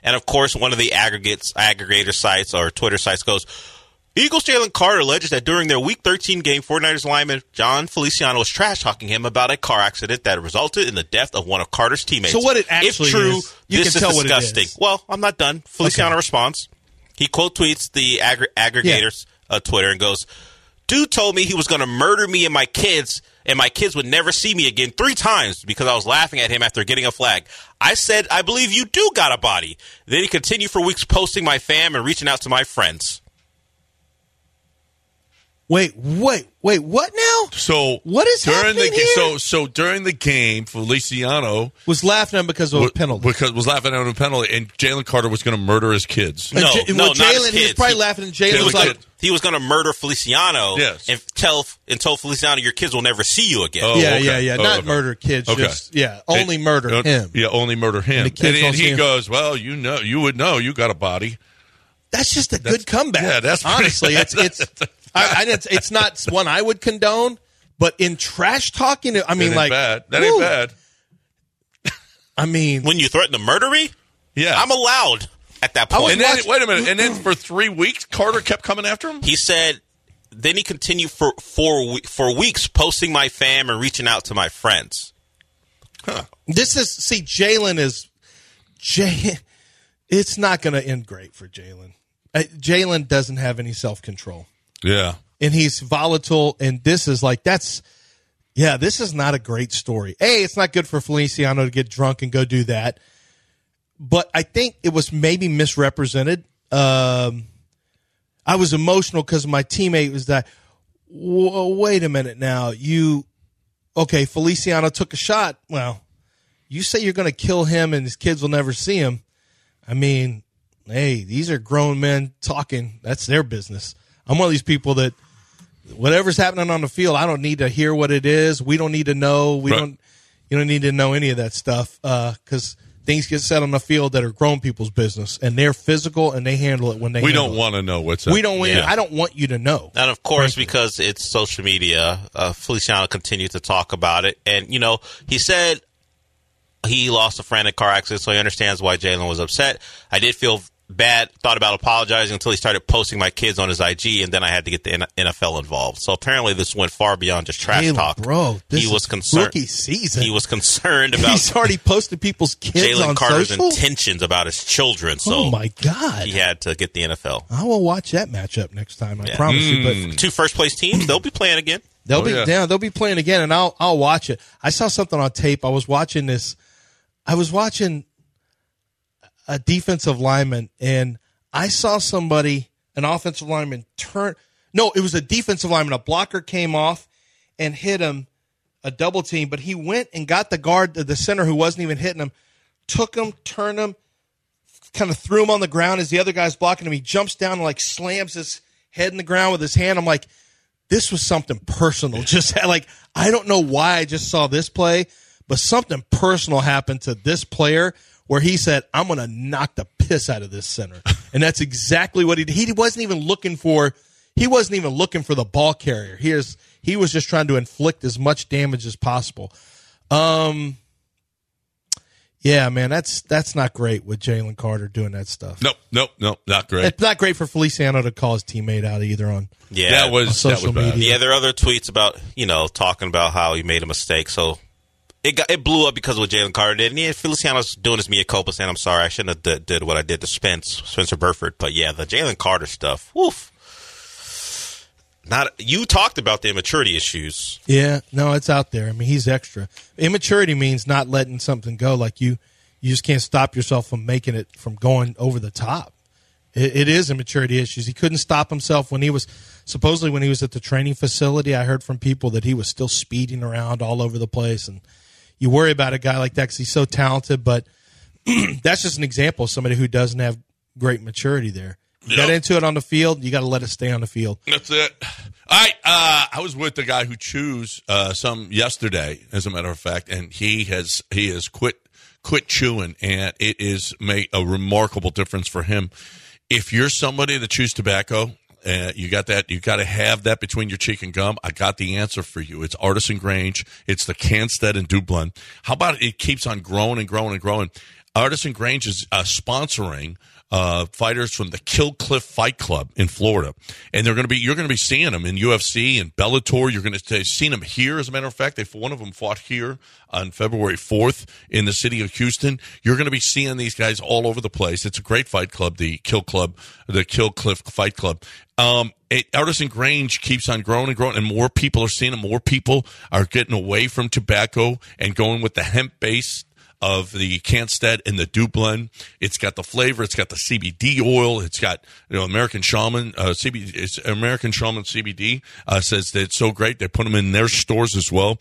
And, of course, one of the aggregates, aggregator sites or Twitter sites goes, Eagles' Jalen Carter alleges that during their Week thirteen game, forty-niners lineman John Feliciano was trash-talking him about a car accident that resulted in the death of one of Carter's teammates. So what it actually if true, is, you this can tell is disgusting. What it is. Well, I'm not done. Feliciano okay. responds. He quote tweets the aggr- aggregator's yeah. uh, Twitter and goes, dude told me he was going to murder me and my kids, and my kids would never see me again three times because I was laughing at him after getting a flag. I said, I believe you do got a body. Then he continued for weeks posting my fam and reaching out to my friends. Wait, wait, wait, what now? So what is during happening the, here? So, so during the game, Feliciano... Was laughing at him because of a penalty. Because was laughing at him penalty, and Jalen Carter was going to murder his kids. No, J- no, well, Jaylen, not his kids. He was probably he, laughing, and Jalen was like... Kid. He was going to murder Feliciano yes. and tell and told Feliciano, your kids will never see you again. Oh, yeah, okay. yeah, yeah. Not oh, okay. murder kids. Okay. Just, yeah, only it, murder it, him. Yeah, only murder him. And, and, and he him. goes, well, you know, you would know you got a body. That's just a that's, good comeback. Yeah, that's honestly, pretty, it's... it's I, I, it's, it's not one I would condone, but in trash talking, I mean, that like bad. that woo. ain't bad. I mean, when you threaten to murder me, yeah, I'm allowed at that point. And then, watching, wait a minute, and then for three weeks, Carter kept coming after him. He said, then he continued for for for weeks, posting my fam and reaching out to my friends. Huh. This is see, Jalen is Jay. It's not going to end great for Jalen. Uh, Jalen doesn't have any self-control. Yeah. And he's volatile, and this is like, that's, yeah, this is not a great story. A, it's not good for Feliciano to get drunk and go do that. But I think it was maybe misrepresented. Um, I was emotional because my teammate was that, wait a minute now, you, okay, Feliciano took a shot. Well, you say you're going to kill him and his kids will never see him. I mean, hey, these are grown men talking. That's their business. I'm one of these people that whatever's happening on the field, I don't need to hear what it is. We don't need to know. We right. don't. You don't need to know any of that stuff because uh, things get said on the field that are grown people's business, and they're physical and they handle it when they. We don't want to know what's. We don't. Yeah. I don't want you to know. And of course, frankly. Because it's social media, uh, Feliciano continued to talk about it, and you know, he said he lost a friend in a car accident, so he understands why Jalen was upset. I did feel. Bad, thought about apologizing until he started posting my kids on his I G, and then I had to get the N F L involved. So apparently this went far beyond just trash Jalen, talk. Bro, this he was is concerned, rookie season. He was concerned about... He's already posted people's kids Jalen on Carter's social? intentions about his children. So oh, my God. He had to get the N F L. I will watch that matchup next time, I yeah. promise mm. you. But two first-place teams, they'll be playing again. They'll oh, be yeah. yeah, they'll be playing again, and I'll I'll watch it. I saw something on tape. I was watching this. I was watching... a defensive lineman, and I saw somebody, an offensive lineman, turn. No, it was a defensive lineman. A blocker came off and hit him, a double team, but he went and got the guard, the center who wasn't even hitting him, took him, turned him, kind of threw him on the ground as the other guy's blocking him. He jumps down and, like, slams his head in the ground with his hand. I'm like, this was something personal. Just like, I don't know why I just saw this play, but something personal happened to this player where he said, I'm going to knock the piss out of this center. And that's exactly what he did. He wasn't even looking for he wasn't even looking for the ball carrier. He was, he was just trying to inflict as much damage as possible. Um, Yeah, man, that's that's not great with Jalen Carter doing that stuff. Nope, nope, nope, not great. It's not great for Feliciano to call his teammate out either on, yeah, that was, on social that was media. Yeah, there are other tweets about, you know, talking about how he made a mistake. So it got, it blew up because of what Jalen Carter did. And yeah, Feliciano's doing his mea culpa, saying, I'm sorry, I shouldn't have did, did what I did to Spence, Spencer Burford. But yeah, the Jalen Carter stuff, woof. Not, you talked about the immaturity issues. Yeah, no, it's out there. I mean, he's extra. Immaturity means not letting something go. Like you, you just can't stop yourself from making it, from going over the top. It, it is immaturity issues. He couldn't stop himself when he was, supposedly when he was at the training facility, I heard from people that he was still speeding around all over the place. And you worry about a guy like that because he's so talented. But that's just an example of somebody who doesn't have great maturity there. Yep. Get into it on the field. You got to let it stay on the field. That's it. All right. Uh, I was with the guy who chews uh, some yesterday, as a matter of fact, and he has he has quit quit chewing, and it is made a remarkable difference for him. If you're somebody that chews tobacco, uh, you got that. You got to have that between your cheek and gum. I got the answer for you. It's Artisan Grange. It's the Canstead and Dublin. How about it keeps on growing and growing and growing? Artisan Grange is uh, sponsoring. Uh, fighters from the Killcliff Fight Club in Florida, and they're going to be you're going to be seeing them in U F C and Bellator. You're going to see them here. As a matter of fact, they one of them fought here on February fourth in the city of Houston. You're going to be seeing these guys all over the place. It's a great fight club, the Kill Club, the Killcliff Fight Club. Um, it, Artisan Grange keeps on growing and growing, and more people are seeing them. More people are getting away from tobacco and going with the hemp based of the Canstead and the Dublin. It's got the flavor. It's got the C B D oil. It's got, you know, American Shaman uh, C B D. It's American Shaman C B D uh, says that it's so great. They put them in their stores as well.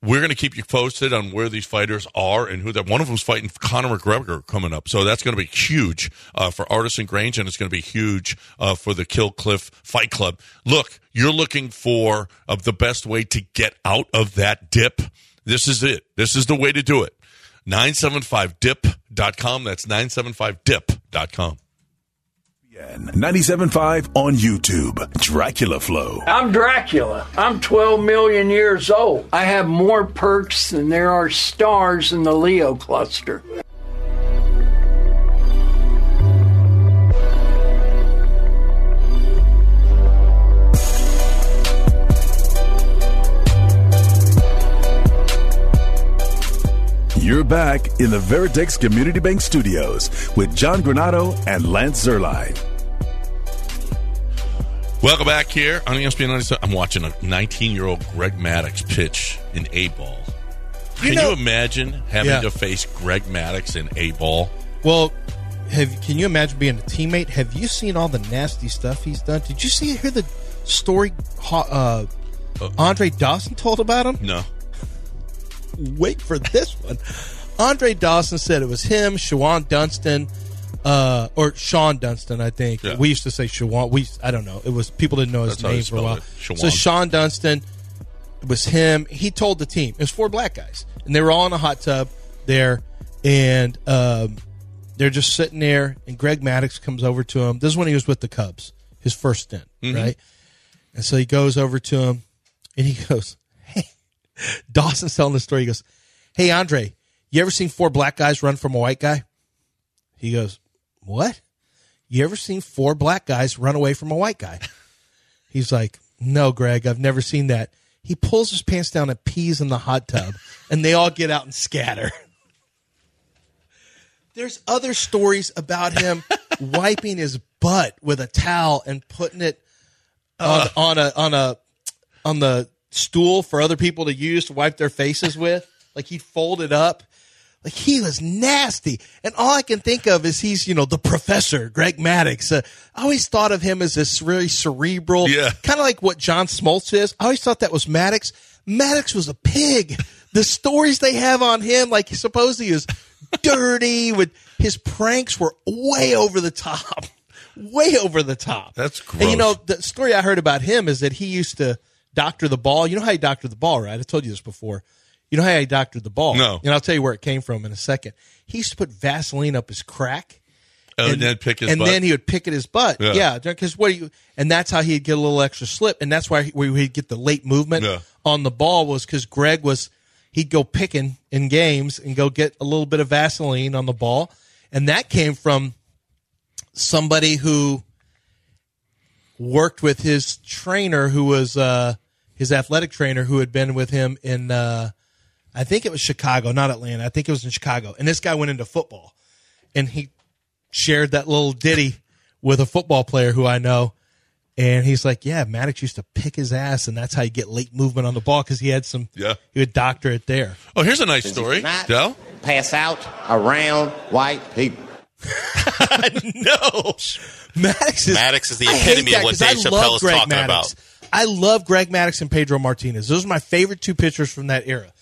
We're going to keep you posted on where these fighters are and who that one of them's fighting Conor McGregor coming up. So that's going to be huge uh, for Artisan Grange, and it's going to be huge uh, for the Killcliff Fight Club. Look, you're looking for uh, the best way to get out of that dip. This is it. This is the way to do it. nine seven five dip dot com. That's nine seven five dip dot com. ninety-seven point five on YouTube. Dracula Flow. I'm Dracula. I'm twelve million years old. I have more perks than there are stars in the Leo cluster. You're back in the Veritex Community Bank Studios with John Granato and Lance Erlein. Welcome back here on E S P N ninety-seven. I'm watching a nineteen-year-old Greg Maddux pitch in A-ball. Can you, know, you imagine having yeah. to face Greg Maddux in A-ball? Well, have, can you imagine being a teammate? Have you seen all the nasty stuff he's done? Did you see hear the story uh, Andre Dawson told about him? No. Wait for this one. Andre Dawson said it was him, Shawan Dunston, uh, or Sean Dunston, I think. Yeah. We used to say Shawan. We, I don't know. It was people didn't know his That's name for a while. So Sean Dunston, it was him. He told the team. It was four black guys, and they were all in a hot tub there, and um, they're just sitting there. And Greg Maddux comes over to him. This is when he was with the Cubs, his first stint, mm-hmm. right? And so he goes over to him, and he goes. Dawson's telling the story. He goes, "Hey, Andre, you ever seen four black guys run from a white guy?" He goes, "What? You ever seen four black guys run away from a white guy?" He's like, "No, Greg, I've never seen that." He pulls his pants down and pees in the hot tub, and they all get out and scatter. There's other stories about him wiping his butt with a towel and putting it on, uh. on a on a on the stool for other people to use to wipe their faces with. Like, he'd fold it up. Like, he was nasty. And all I can think of is he's, you know, the professor, Greg Maddux. Uh, I always thought of him as this really cerebral, yeah. kind of like what John Smoltz is. I always thought that was Maddux. Maddux was a pig. The stories they have on him, like, supposedly he was dirty. With his pranks were way over the top. Way over the top. That's gross. And, you know, the story I heard about him is that he used to doctor the ball. You know how he doctored the ball, right? I told you this before. You know how he doctored the ball? No. And I'll tell you where it came from in a second. He used to put Vaseline up his crack. Oh, and, and then pick his and butt. And then he would pick at his butt. Yeah. Because yeah, what do you? And that's how he'd get a little extra slip. And that's why we would get the late movement yeah. on the ball was because Greg was, he'd go picking in games and go get a little bit of Vaseline on the ball. And that came from somebody who worked with his trainer, who was uh, his athletic trainer, who had been with him in, uh, I think it was Chicago, not Atlanta. I think it was in Chicago. And this guy went into football, and he shared that little ditty with a football player who I know. And he's like, yeah, Maddox used to pick his ass, and that's how you get late movement on the ball, because he had some, yeah. he would doctor it there. Oh, here's a nice story. Del? Pass out around white people. No. Maddox is, Maddox is the epitome of what Dave Chappelle is talking about. I love Greg Maddox and Pedro Martinez. Those are my favorite two pitchers from that era.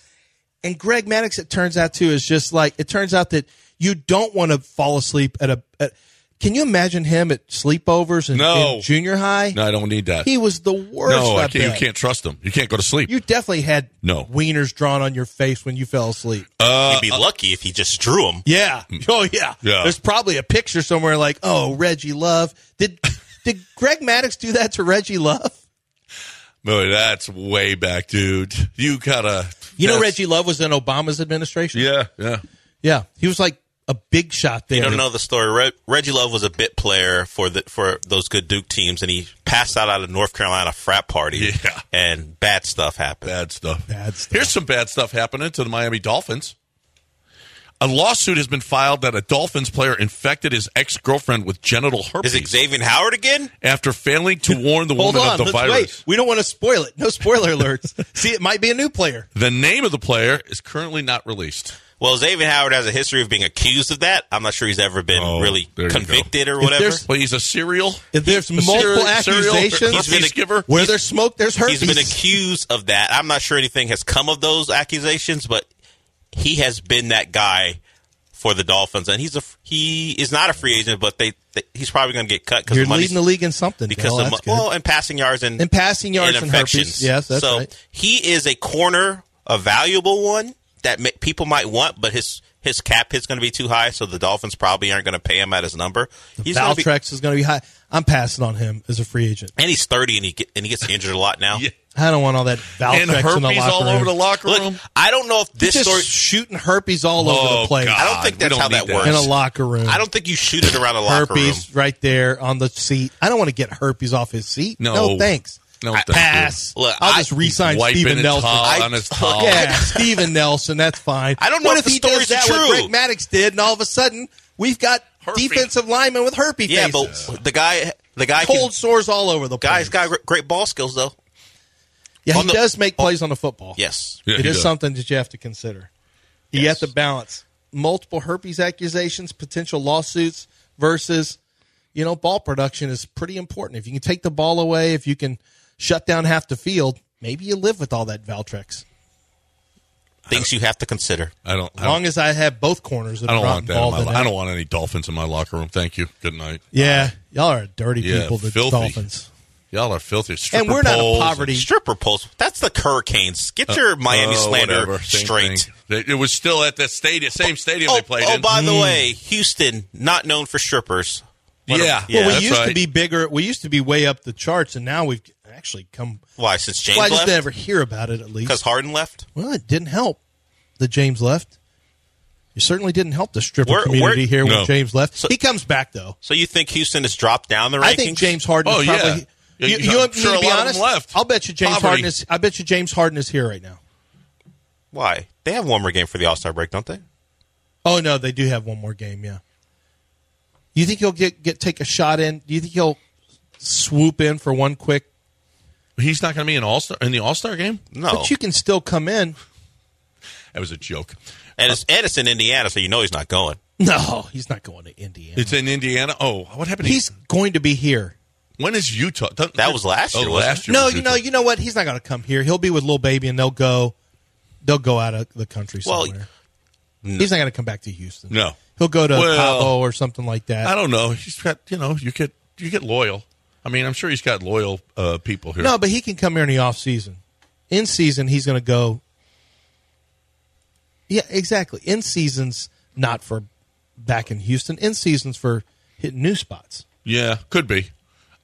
And Greg Maddox, it turns out, too, is just like, it turns out that you don't want to fall asleep at a at, can you imagine him at sleepovers in, no. in junior high? No, I don't need that. He was the worst. No, I can't, you can't trust him. You can't go to sleep. You definitely had no. wieners drawn on your face when you fell asleep. Uh, You'd be uh, lucky if he just drew them. Yeah. Oh, yeah. yeah. There's probably a picture somewhere like, oh, Reggie Love. Did did Greg Maddox do that to Reggie Love? Boy, that's way back, dude. You got to. You know Reggie Love was in Obama's administration? Yeah, yeah. Yeah, he was like. A big shot there. You don't know the story. Reg- Reggie Love was a bit player for the for those good Duke teams, and he passed out at a North Carolina frat party. Yeah. And bad stuff happened. Bad stuff. Bad stuff. Here's some bad stuff happening to the Miami Dolphins. A lawsuit has been filed that a Dolphins player infected his ex-girlfriend with genital herpes. Is it Xavier Howard again? After failing to warn the woman on, of the virus. Wait. We don't want to spoil it. No spoiler alerts. See, it might be a new player. The name of the player is currently not released. Well, Xavier Howard has a history of being accused of that. I'm not sure he's ever been oh, really convicted go. or whatever. But he's a serial. If there's a multiple serial, accusations, he's been a, where there's smoke, there's herpes. He's been accused of that. I'm not sure anything has come of those accusations, but he has been that guy for the Dolphins, and he's a he is not a free agent, but they, they he's probably going to get cut because you're leading the league in something because Bill, of well, and passing yards and, and passing yards and, and herpes. Yes, that's so right. He is a corner, a valuable one. That people might want, but his his cap hit's going to be too high, so the Dolphins probably aren't going to pay him at his number. He's Valtrex gonna be, is going to be high. I'm passing on him as a free agent, and he's thirty, and he get, and he gets injured a lot now. Yeah. I don't want all that Valtrex and herpes in the all room. over the locker room. Look, I don't know if this You're just story shooting herpes all oh, over the place. God. I don't think that's don't how that, that works in a locker room. I don't think you shoot it around a locker herpes room. Herpes right there on the seat. I don't want to get herpes off his seat. No, no thanks. No, I, pass. Look, I'll just I, re-sign Steven Nelson. I, on his towel. Yeah, Steven Nelson. That's fine. I don't know what if, if he does that true. What Greg Maddox did, and all of a sudden we've got herpy. defensive linemen with herpes. Yeah, faces. But the guy, the guy, cold can, sores all over the place. Guy's got great ball skills though. Yeah, on he the, does make oh, plays on the football. Yes, yeah, it is does. something that you have to consider. Yes. You have to balance multiple herpes accusations, potential lawsuits versus, you know, ball production is pretty important. If you can take the ball away, if you can shut down half the field, maybe you live with all that Valtrex. Things you have to consider. I don't. As I don't, long as I have both corners. Of I don't want that. In my, I don't want any Dolphins in my locker room. Thank you. Good night. Yeah, uh, y'all are dirty yeah, people. The filthy. Dolphins. Y'all are filthy. Stripper and we're not a poverty stripper poles. That's the Hurricanes. Get your uh, Miami oh, slander whatever. straight. Thing. It was still at the stadium, same stadium oh, they played oh, in. Oh, by mm. the way, Houston, not known for strippers. What yeah. A, yeah, well, we that's used right. to be bigger. We used to be way up the charts, and now we've. Actually, come why since James? Why did they ever hear about it? At least because Harden left. Well, it didn't help that James left. It certainly didn't help the stripper we're, community we're, here no. when James left. So, he comes back though. So you think Houston has dropped down the rankings? I think James Harden. Oh is probably, yeah. You, you, you sure, to be honest, left. I'll bet you James Poverty. Harden is. I bet you James Harden is here right now. Why? They have one more game for the All-Star break, don't they? Oh no, they do have one more game. Yeah. You think he'll get get take a shot in? Do you think he'll swoop in for one quick? He's not going to be an all-star in the all-star game? No. But you can still come in. That was a joke. And it's Edison, Indiana, so you know he's not going. No, he's not going to Indiana. It's in Indiana? Oh, what happened? He's to- going to be here. When is Utah? That, that was last year. Oh, last year. No, you know, you know what? He's not going to come here. He'll be with Lil Baby, and they'll go They'll go out of the country somewhere. Well, no. He's not going to come back to Houston. No. He'll go to well, Cabo or something like that. I don't know. He's got, you know, you get, you get loyal. I mean, I'm sure he's got loyal uh, people here. No, but he can come here in the off season. In season, he's going to go. Yeah, exactly. In season's not for back in Houston. In season's for hitting new spots. Yeah, could be.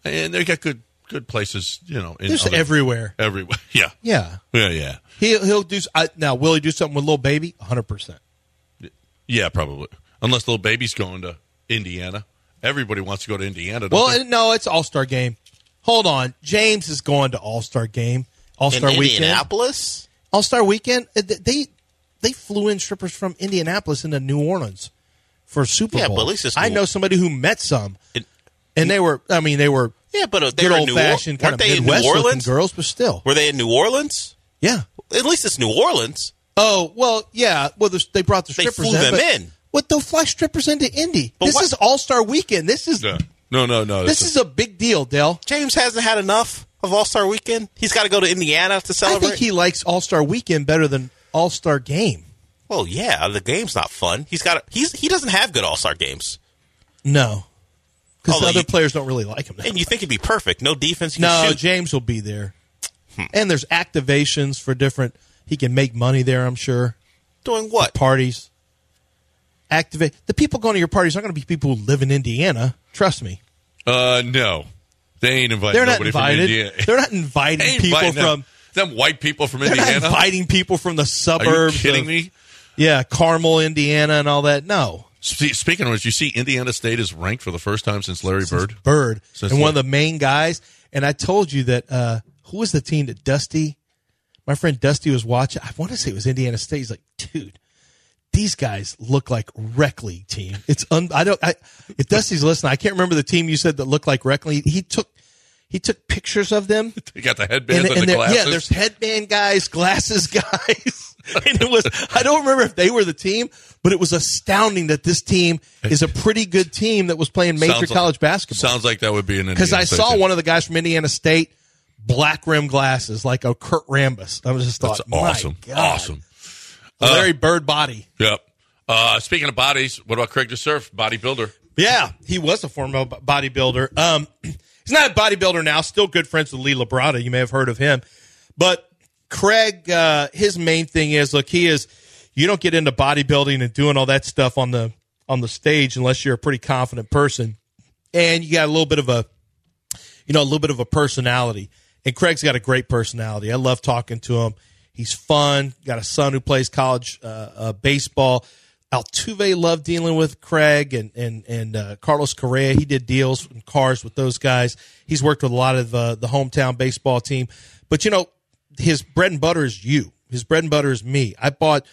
And they got good good places, you know. In There's other, everywhere. Everywhere. Yeah. Yeah. Yeah, yeah. He'll, he'll do I, now, will he do something with Lil Baby? one hundred percent. Yeah, probably. Unless Lil Baby's going to Indiana. Everybody wants to go to Indiana. Well, they? no, it's All-Star Game. Hold on. James is going to All-Star Game. All-Star in Weekend. Indianapolis? All-Star Weekend. They they flew in strippers from Indianapolis into New Orleans for Super yeah, Bowl. Yeah, but at least it's New I know somebody who met some. It, and they were, I mean, they were yeah, but they good old-fashioned kind of Midwest-looking girls, but still. Were they in New Orleans? Yeah. At least it's New Orleans. Oh, well, yeah. Well, they brought the strippers in. They flew in, them in. But they'll fly strippers into Indy. But this what? is All-Star Weekend. This is no, no, no. no this is a, a big deal, Dale. James hasn't had enough of All-Star Weekend. He's got to go to Indiana to celebrate. I think he likes All-Star Weekend better than All-Star Game. Well, yeah, the game's not fun. He's got. He's he doesn't have good All-Star games. No, because other you, players don't really like him. Now. And you think he'd be perfect? No defense. He no, shoot. James will be there. Hmm. And there's activations for different. He can make money there. I'm sure. Doing what? The parties. Activate the people going to your parties aren't going to be people who live in Indiana. Trust me. Uh, no, they ain't inviting. They're not invited. From Indiana. They're not inviting they people inviting from them, them white people from Indiana. Not inviting people from the suburbs. Are you kidding of, me? Yeah, Carmel, Indiana, and all that. No. Speaking of which, you see, Indiana State is ranked for the first time since Larry since Bird. Bird, since and Larry. One of the main guys. And I told you that uh, who was the team that Dusty, my friend Dusty, was watching? I want to say it was Indiana State. He's like, dude. These guys look like rec league team. It's un, I don't. I, if Dusty's listening, I can't remember the team you said that looked like rec league. He took he took pictures of them. They got the headbands and, and, and the glasses. Yeah, there's headband guys, glasses guys, and it was. I don't remember if they were the team, but it was astounding that this team is a pretty good team that was playing major sounds college like, basketball. Sounds like that would be an because I saw team. One of the guys from Indiana State, black rim glasses, like a Kurt Rambis. I was just thought, That's awesome, my God. awesome. Larry uh, Bird body. Yep. Uh, speaking of bodies, what about Craig DeSerf, bodybuilder? Yeah, he was a former bodybuilder. Um, he's not a bodybuilder now, still good friends with Lee Labrada. You may have heard of him. But Craig, uh, his main thing is, look, he is, you don't get into bodybuilding and doing all that stuff on the on the stage unless you're a pretty confident person. And you got a little bit of a, you know, a little bit of a personality. And Craig's got a great personality. I love talking to him. He's fun. Got a son who plays college uh, uh, baseball. Altuve loved dealing with Craig and and and uh, Carlos Correa. He did deals and cars with those guys. He's worked with a lot of uh, the hometown baseball team. But, you know, his bread and butter is you. His bread and butter is me. I bought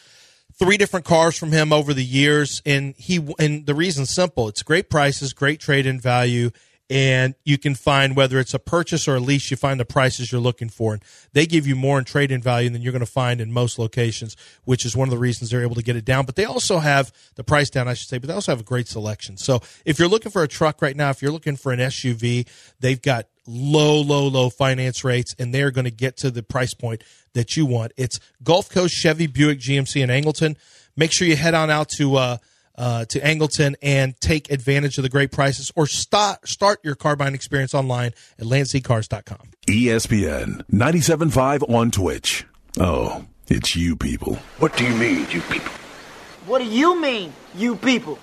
three different cars from him over the years, and he and the reason's simple. It's great prices, great trade-in value. And you can find, whether it's a purchase or a lease, you find the prices you're looking for. And they give you more in trade-in value than you're going to find in most locations, which is one of the reasons they're able to get it down. But they also have the price down, I should say, but they also have a great selection. So if you're looking for a truck right now, if you're looking for an S U V, they've got low, low, low finance rates, and they're going to get to the price point that you want. It's Gulf Coast Chevy, Buick, G M C, and Angleton. Make sure you head on out to uh, Uh, to Angleton and take advantage of the great prices, or start, start your car buying experience online at Lansing Cars dot com. E S P N ninety-seven point five on Twitch. Oh, it's you people. What do you mean, you people? What do you mean, you people?